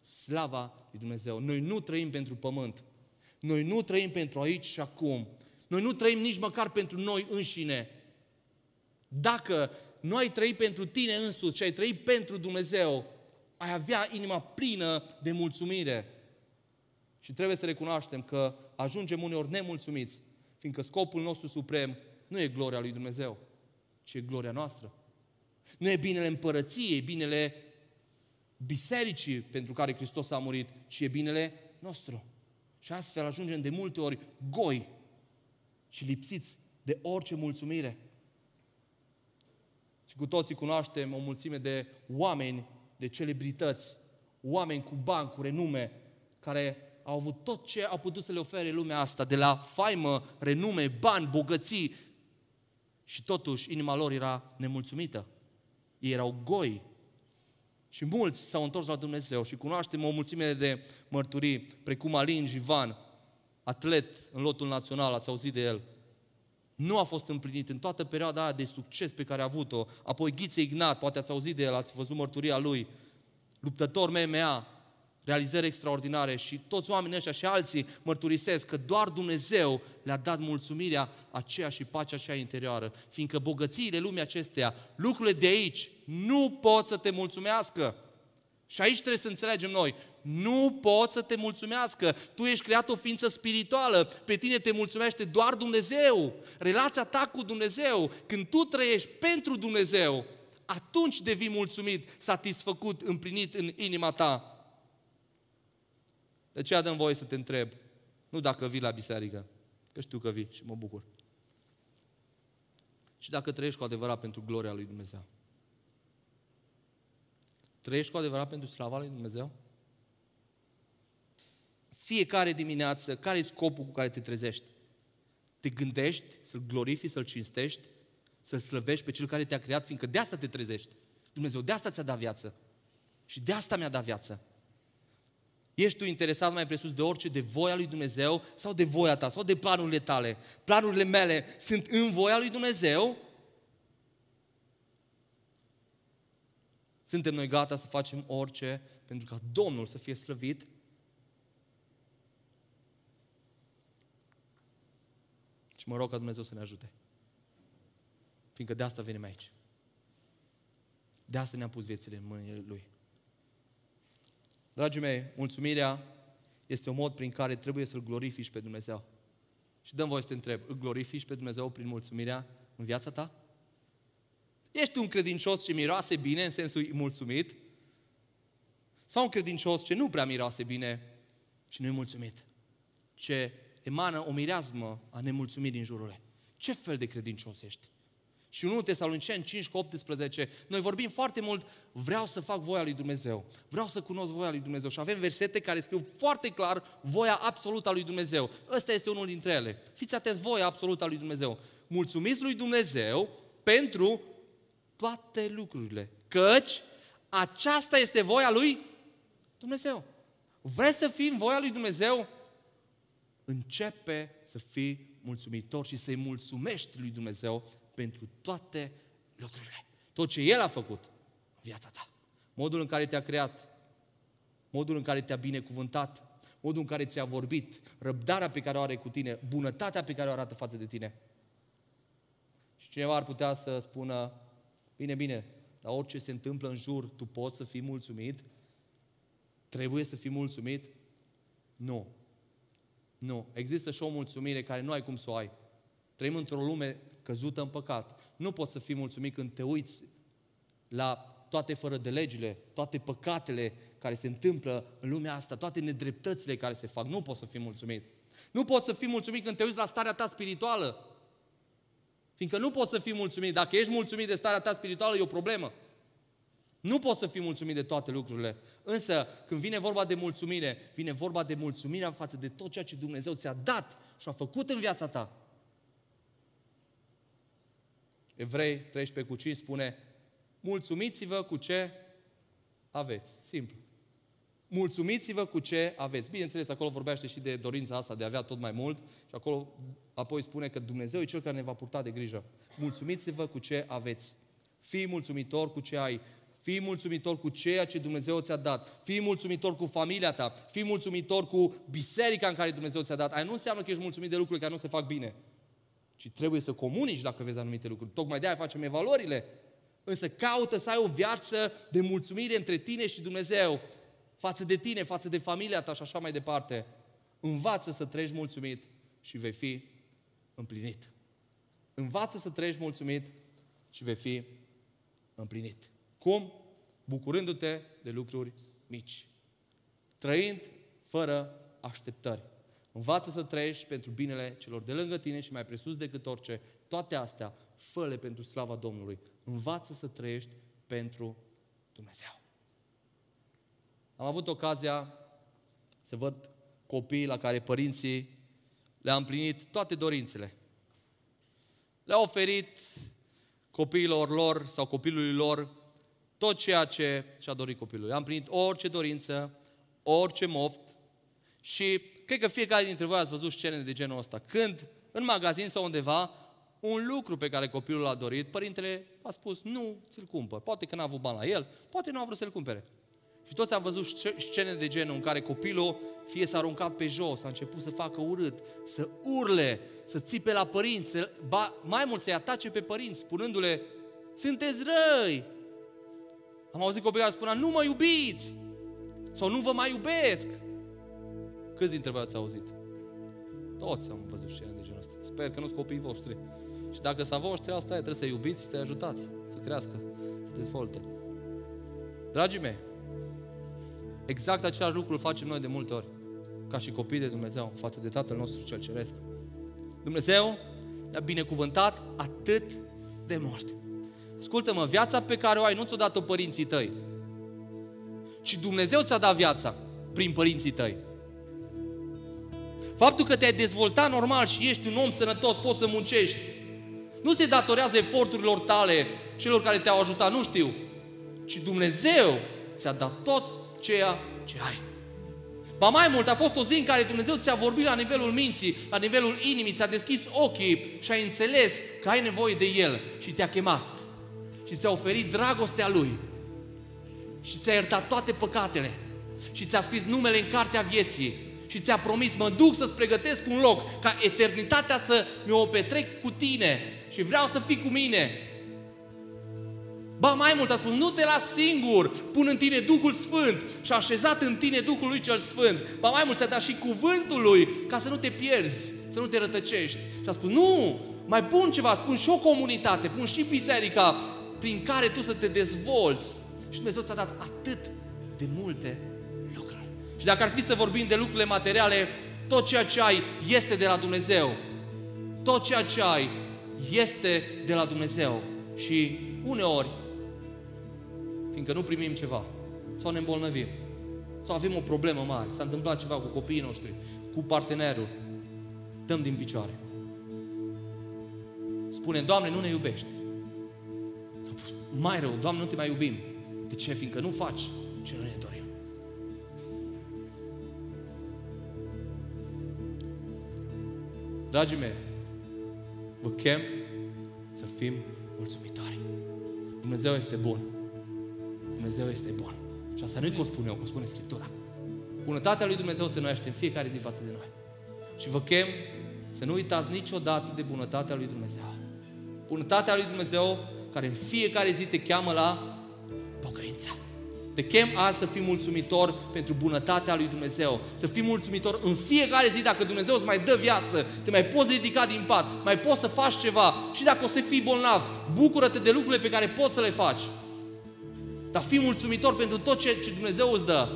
Slava lui Dumnezeu. Noi nu trăim pentru pământ. Noi nu trăim pentru aici și acum. Noi nu trăim nici măcar pentru noi înșine. Dacă nu ai trăit pentru tine însuți și ai trăit pentru Dumnezeu, ai avea inima plină de mulțumire. Și trebuie să recunoaștem că ajungem uneori nemulțumiți, fiindcă scopul nostru suprem nu e gloria lui Dumnezeu, ci e gloria noastră. Nu e binele împărăției, binele bisericii pentru care Hristos a murit, ci e binele nostru. Și astfel ajungem de multe ori goi și lipsiți de orice mulțumire. Și cu toții cunoaștem o mulțime de oameni, de celebrități, oameni cu bani, cu renume, care au avut tot ce a putut să le ofere lumea asta, de la faimă, renume, bani, bogății. Și totuși inima lor era nemulțumită. Ei erau goi. Și mulți s-au întors la Dumnezeu și cunoaștem o mulțime de mărturii, precum Alin Jivan, atlet în lotul național, ați auzit de el. Nu a fost împlinit în toată perioada aia de succes pe care a avut-o. Apoi Ghiță Ignat, poate ați auzit de el, ați văzut mărturia lui. Luptător M M A, realizări extraordinare și toți oamenii ăștia și alții mărturisesc că doar Dumnezeu le-a dat mulțumirea aceea și pacea aceea interioară, fiindcă bogățiile lumii acesteia, lucrurile de aici, nu pot să te mulțumească. Și aici trebuie să înțelegem noi, nu pot să te mulțumească. Tu ești creat o ființă spirituală, pe tine te mulțumește doar Dumnezeu. Relația ta cu Dumnezeu, când tu trăiești pentru Dumnezeu, atunci devii mulțumit, satisfăcut, împlinit în inima ta. De aceea dăm voie să te întreb, Nu dacă vii la biserică, că știu că vii și mă bucur. Și dacă trăiești cu adevărat pentru gloria lui Dumnezeu. Trăiești cu adevărat pentru slava lui Dumnezeu? Fiecare dimineață, care e scopul cu care te trezești? Te gândești să-L glorifici, să-L cinstești, să-L slăvești pe Cel care te-a creat, fiindcă de asta te trezești. Dumnezeu, de asta ți-a dat viață. Și de asta mi-a dat viață. Ești tu interesat mai presus de orice, de voia lui Dumnezeu sau de voia ta, sau de planurile tale? Planurile mele sunt în voia lui Dumnezeu? Suntem noi gata să facem orice pentru ca Domnul să fie slăvit? Și mă rog ca Dumnezeu să ne ajute. Fiindcă de asta venim aici. De asta ne-am pus viețile în mâinile Lui. Dragii mei, mulțumirea este un mod prin care trebuie să-L glorifici pe Dumnezeu. Și dăm voie să te întreb, îl glorifici pe Dumnezeu prin mulțumirea în viața ta? Ești un credincios ce miroase bine, în sensul mulțumit? Sau un credincios ce nu prea miroase bine și nu-i mulțumit? Ce emană o mireasmă a nemulțumirii din jurul lui. Ce fel de credincios ești? Și în Unu Tesaloniceni cinci cu optsprezece, noi vorbim foarte mult, vreau să fac voia lui Dumnezeu, vreau să cunosc voia lui Dumnezeu. Și avem versete care scriu foarte clar voia absolută a lui Dumnezeu. Ăsta este unul dintre ele. Fiți atenți, voia absolută a lui Dumnezeu. Mulțumiți lui Dumnezeu pentru toate lucrurile, căci aceasta este voia lui Dumnezeu. Vreți să fii în voia lui Dumnezeu? Începe să fii mulțumitor și să-i mulțumești lui Dumnezeu pentru toate lucrurile. Tot ce El a făcut în viața ta. Modul în care te-a creat, modul în care te-a binecuvântat, modul în care ți-a vorbit, răbdarea pe care o are cu tine, bunătatea pe care o arată față de tine. Și cineva ar putea să spună, bine, bine, dar orice se întâmplă în jur, tu poți să fii mulțumit? Trebuie să fii mulțumit? Nu. Nu. Există și o mulțumire care nu ai cum să o ai. Trăim într-o lume căzută în păcat. Nu poți să fii mulțumit când te uiți la toate fără de legile, toate păcatele care se întâmplă în lumea asta, toate nedreptățile care se fac. Nu poți să fii mulțumit. Nu poți să fii mulțumit când te uiți la starea ta spirituală. Fiindcă nu poți să fii mulțumit. Dacă ești mulțumit de starea ta spirituală, e o problemă. Nu poți să fii mulțumit de toate lucrurile. Însă, când vine vorba de mulțumire, vine vorba de mulțumirea față de tot ceea ce Dumnezeu ți-a dat și a făcut în viața ta. Evrei treisprezece cu cinci spune, mulțumiți-vă cu ce aveți. Simplu. Mulțumiți-vă cu ce aveți. Bineînțeles, acolo vorbește și de dorința asta de a avea tot mai mult și acolo apoi spune că Dumnezeu e Cel care ne va purta de grijă. Mulțumiți-vă cu ce aveți. Fii mulțumitor cu ce ai. Fii mulțumitor cu ceea ce Dumnezeu ți-a dat. Fii mulțumitor cu familia ta. Fii mulțumitor cu biserica în care Dumnezeu ți-a dat. Aia nu înseamnă că ești mulțumit de lucruri care nu se fac bine. Ci trebuie să comunici dacă vezi anumite lucruri. Tocmai de-aia facem evaluările. Însă caută să ai o viață de mulțumire între tine și Dumnezeu. Față de tine, față de familia ta și așa mai departe. Învață să trăiești mulțumit și vei fi împlinit. Învață să trăiești mulțumit și vei fi împlinit. Cum? Bucurându-te de lucruri mici. Trăind fără așteptări. Învață să trăiești pentru binele celor de lângă tine și mai presus decât orice. Toate astea, fă-le pentru slava Domnului. Învață să trăiești pentru Dumnezeu. Am avut ocazia să văd copii la care părinții le-au împlinit toate dorințele. Le-au oferit copiilor lor sau copilului lor tot ceea ce și-a dorit copilul. Le-au împlinit orice dorință, orice moft și cred că fiecare dintre voi ați văzut scene de genul ăsta. Când, în magazin sau undeva, un lucru pe care copilul l-a dorit, părintele a spus, nu, ți-l cumpăr. Poate că n-a avut bani la el, poate nu a vrut să-l cumpere. Și toți am văzut scene de genul în care copilul fie s-a aruncat pe jos, a început să facă urât, să urle, să țipe la părinți, să, ba, mai mult să-i atace pe părinți, spunându-le, sunteți răi! Am auzit copilul care spunea, nu mă iubiți! Sau nu vă mai iubesc! Câți dintre voi ați auzit? Toți am văzut scene de genul ăsta. Sper că nu sunt copiii voștri. Și dacă s-a voștri, asta e, trebuie să-i iubiți și să-i ajutați, să crească, să dezvolte. Dragii mei, exact același lucru îl facem noi de multe ori. ca și copii de Dumnezeu, față de Tatăl nostru cel ceresc. Dumnezeu ne-a binecuvântat atât de mult. Ascultă-mă, viața pe care o ai nu ți-o dat-o părinții tăi, ci Dumnezeu ți-a dat viața prin părinții tăi. Faptul că te-ai dezvoltat normal și ești un om sănătos, poți să muncești, nu se datorează eforturilor tale, celor care te-au ajutat, nu știu, ci Dumnezeu ți-a dat tot ceea ce ai. Ba mai mult, a fost o zi în care Dumnezeu ți-a vorbit la nivelul minții, la nivelul inimii, ți-a deschis ochii și ai înțeles că ai nevoie de El și te-a chemat și ți-a oferit dragostea Lui și ți-a iertat toate păcatele și ți-a scris numele în cartea vieții și ți-a promis, mă duc să-ți pregătesc un loc ca eternitatea să mi-o petrec cu tine și vreau să fii cu mine. Ba mai mult, a spus, nu te las singur, pun în tine Duhul Sfânt și a așezat în tine Duhul Lui cel Sfânt. Ba mai mult, ți-a dat și cuvântul Lui ca să nu te pierzi, să nu te rătăcești. Și a spus, nu, mai pun ceva, pun și o comunitate, pun și biserica prin care tu să te dezvolți. Și Dumnezeu ți-a dat atât de multe lucruri. Și dacă ar fi să vorbim de lucrurile materiale, tot ceea ce ai este de la Dumnezeu. Tot ceea ce ai este de la Dumnezeu. Și uneori, fiindcă nu primim ceva, sau ne îmbolnăvim, sau avem o problemă mare, s-a întâmplat ceva cu copiii noștri, cu partenerul, dăm din picioare. Spune, Doamne, nu ne iubești. Mai rău, Doamne, nu te mai iubim. De ce? Fiindcă nu faci ce noi ne dorim. Dragii mei, vă chem să fim mulțumitori. Dumnezeu este bun. Dumnezeu este bun. Și asta nu-i că o spun eu, o spune Scriptura. Bunătatea lui Dumnezeu se noiește în fiecare zi față de noi. Și vă chem să nu uitați niciodată de bunătatea lui Dumnezeu. Bunătatea lui Dumnezeu care în fiecare zi te cheamă la pocăință. Te chem azi să fii mulțumitor pentru bunătatea lui Dumnezeu. Să fii mulțumitor în fiecare zi dacă Dumnezeu îți mai dă viață, te mai poți ridica din pat, mai poți să faci ceva și dacă o să fii bolnav, bucură-te de lucrurile pe care poți să le faci. Dar fii mulțumitor pentru tot ce, ce Dumnezeu îți dă.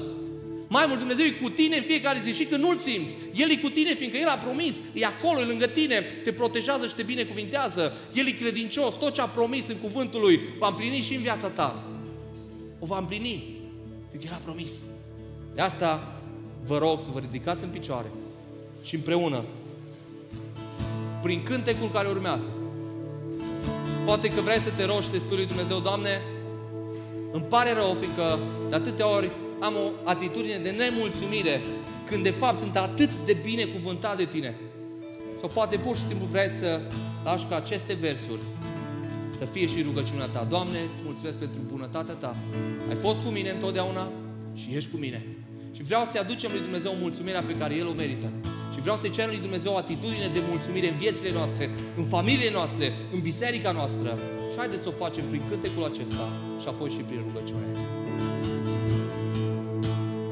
Mai mult, Dumnezeu e cu tine în fiecare zi și când nu-L simți. El e cu tine fiindcă El a promis, e acolo, e lângă tine, te protejează și te binecuvintează. El e credincios, tot ce a promis în cuvântul Lui va împlini și în viața ta. O va împlini, fiindcă El a promis. De asta vă rog să vă ridicați în picioare și împreună, prin cântecul care urmează, poate că vrei să te rogi și te spui lui Dumnezeu, Doamne, îmi pare rău, fiindcă de atâtea ori am o atitudine de nemulțumire, când de fapt sunt atât de binecuvântat de Tine. Sau poate pur și simplu vrei să lași ca aceste versuri să fie și rugăciunea ta. Doamne, îți mulțumesc pentru bunătatea Ta. Ai fost cu mine întotdeauna și ești cu mine. Și vreau să-i aducem lui Dumnezeu mulțumirea pe care El o merită. Și vreau să-i cerem lui Dumnezeu o atitudine de mulțumire în viețile noastre, în familiile noastre, în biserica noastră. Și haideți să o facem prin cântecul acesta și apoi și prin rugăciune.